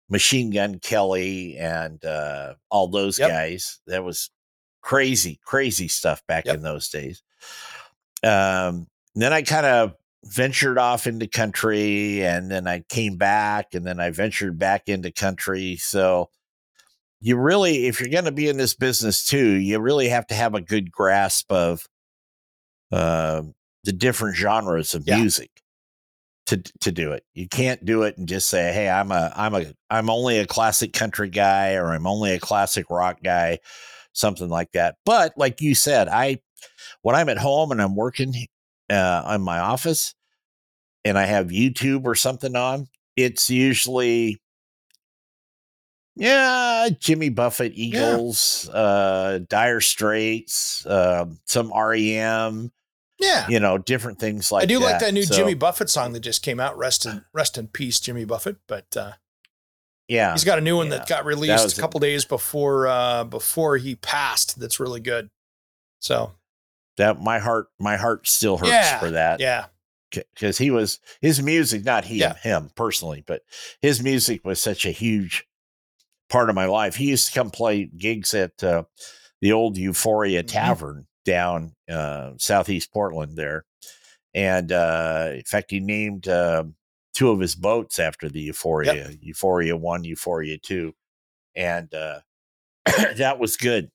Machine Gun Kelly and all those yep. guys. That was crazy stuff back yep. in those days. Then I kind of ventured off into country, and then I came back, and then I ventured back into country. So you really, if you're going to be in this business too, you really have to have a good grasp of the different genres of yeah. music to do it. You can't do it and just say, hey, I'm only a classic country guy, or I'm only a classic rock guy, something like that. But like you said, when I'm at home and I'm working on my office and I have YouTube or something on, it's usually, yeah, Jimmy Buffett, Eagles, yeah. Dire Straits, some REM. Yeah. You know, different things like that. I do that. Like that new Jimmy Buffett song that just came out, Rest in Peace, Jimmy Buffett. But yeah, he's got a new one yeah. that got released a couple days before he passed. That's really good. So that my heart still hurts yeah, for that. Yeah. Because his music, not yeah. him personally, but his music was such a huge part of my life. He used to come play gigs at the old Euphoria Tavern mm-hmm. down southeast Portland there, and in fact he named two of his boats after the Euphoria yep. Euphoria 1, Euphoria 2, and that was good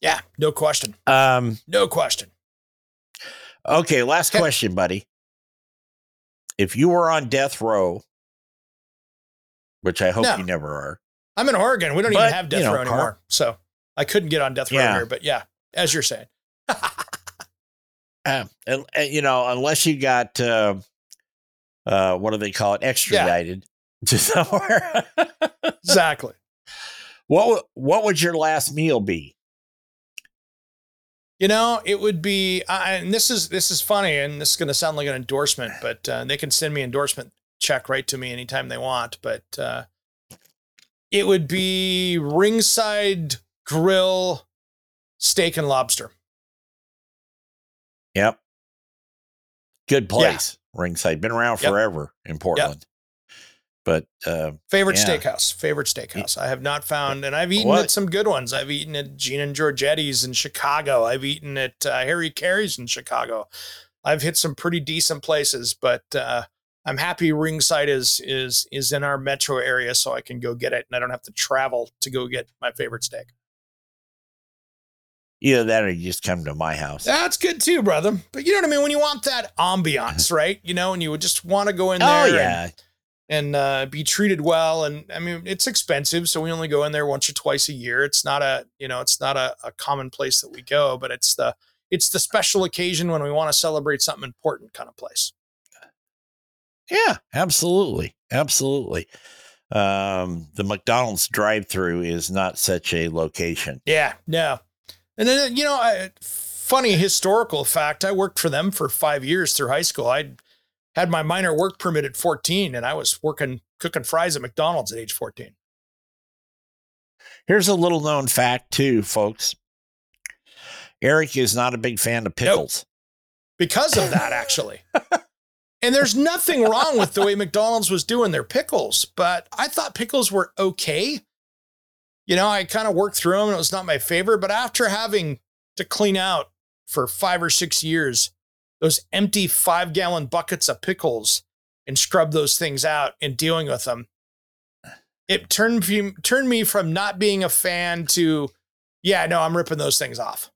yeah, no question. Okay, last question, buddy. If you were on death row, which I hope you never are. I'm in Oregon. We don't even have death row anymore. So I couldn't get on death row yeah. here, but yeah, as you're saying. And you know, unless you got, what do they call it? Extradited yeah. to somewhere. Exactly. What would your last meal be? You know, it would be, and this is funny, and this is going to sound like an endorsement, but they can send me endorsement check right to me anytime they want. But, it would be Ringside Grill Steak and Lobster. Yep. Good place. Yeah. Ringside. Been around yep. forever in Portland. Yep. But favorite steakhouse. I have not found, and I've eaten at some good ones. I've eaten at Gene and Georgetti's in Chicago. I've eaten at Harry Carey's in Chicago. I've hit some pretty decent places, but I'm happy Ringside is in our metro area, so I can go get it, and I don't have to travel to go get my favorite steak. Either that, or you just come to my house. That's good too, brother. But you know what I mean? When you want that ambiance, right? You know, and you would just want to go in there yeah. and be treated well. And I mean, it's expensive, so we only go in there once or twice a year. It's not a common place that we go, but it's the special occasion when we want to celebrate something important kind of place. Yeah, absolutely. Absolutely. The McDonald's drive-thru is not such a location. Yeah, no. And then, you know, funny historical fact, I worked for them for 5 years through high school. I had my minor work permit at 14, and I was cooking fries at McDonald's at age 14. Here's a little known fact too, folks. Eric is not a big fan of pickles. Nope. Because of that, actually. And there's nothing wrong with the way McDonald's was doing their pickles, but I thought pickles were okay. You know, I kind of worked through them and it was not my favorite, but after having to clean out for 5 or 6 years, those empty 5-gallon buckets of pickles and scrub those things out and dealing with them, it turned me from not being a fan to, yeah, no, I'm ripping those things off.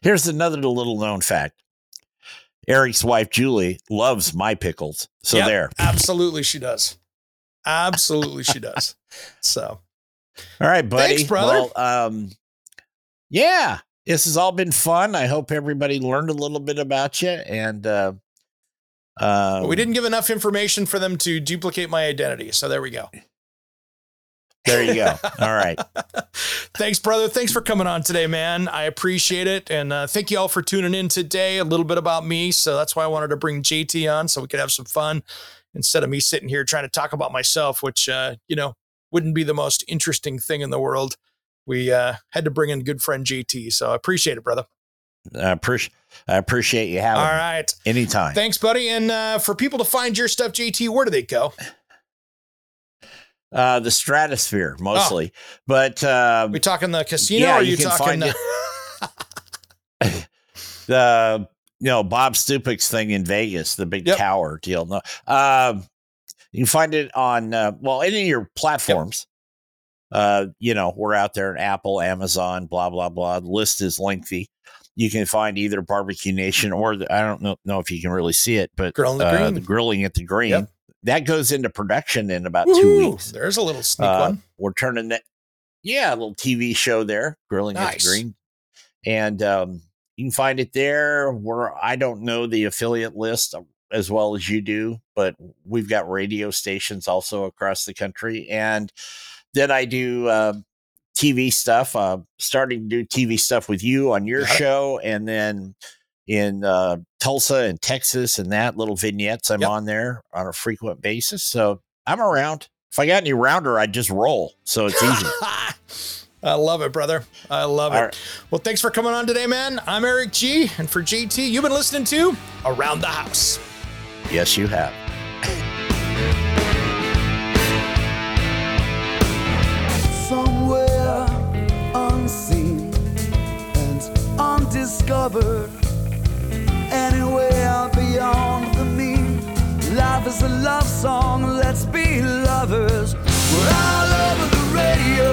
Here's another little known fact. Eric's wife, Julie, loves my pickles. So yep, there. Absolutely. She does. Absolutely. She does. So. All right, buddy. Thanks, brother. Well, yeah, this has all been fun. I hope everybody learned a little bit about you. And we didn't give enough information for them to duplicate my identity. So there we go. There you go. All right. Thanks, brother. Thanks for coming on today, man. I appreciate it. And thank you all for tuning in today. A little bit about me. So that's why I wanted to bring JT on so we could have some fun instead of me sitting here trying to talk about myself, which, you know, wouldn't be the most interesting thing in the world. We had to bring in good friend JT. So I appreciate it, brother. I appreciate you having me. All right. Anytime. Thanks, buddy. And for people to find your stuff, JT, where do they go? The Stratosphere mostly, but, we talking the casino, yeah, or you talking the, you know, Bob Stupik's thing in Vegas, the big tower deal. No, you can find it on, well, any of your platforms, you know, we're out there in Apple, Amazon, blah, blah, blah. The list is lengthy. You can find either Barbecue Nation or I don't know if you can really see it, but the Grilling at the Green. Yep. That goes into production in about 2 weeks. There's a little sneak one. We're turning that. Yeah. A little TV show there, Grilling at the Green. And you can find it there where I don't know the affiliate list as well as you do, but we've got radio stations also across the country. And then I do TV stuff, starting to do TV stuff with you on your show. And then in Tulsa and Texas and that little vignettes I'm on there on a frequent basis. So I'm around. If I got any rounder, I'd just roll. So it's easy. I love it, brother. I love it. Right. Well, thanks for coming on today, man. I'm Eric G. And for JT, you've been listening to Around the House. Yes, you have. Somewhere unseen and undiscovered, anywhere beyond the mean, life is a love song, let's be lovers. We're all over the radio,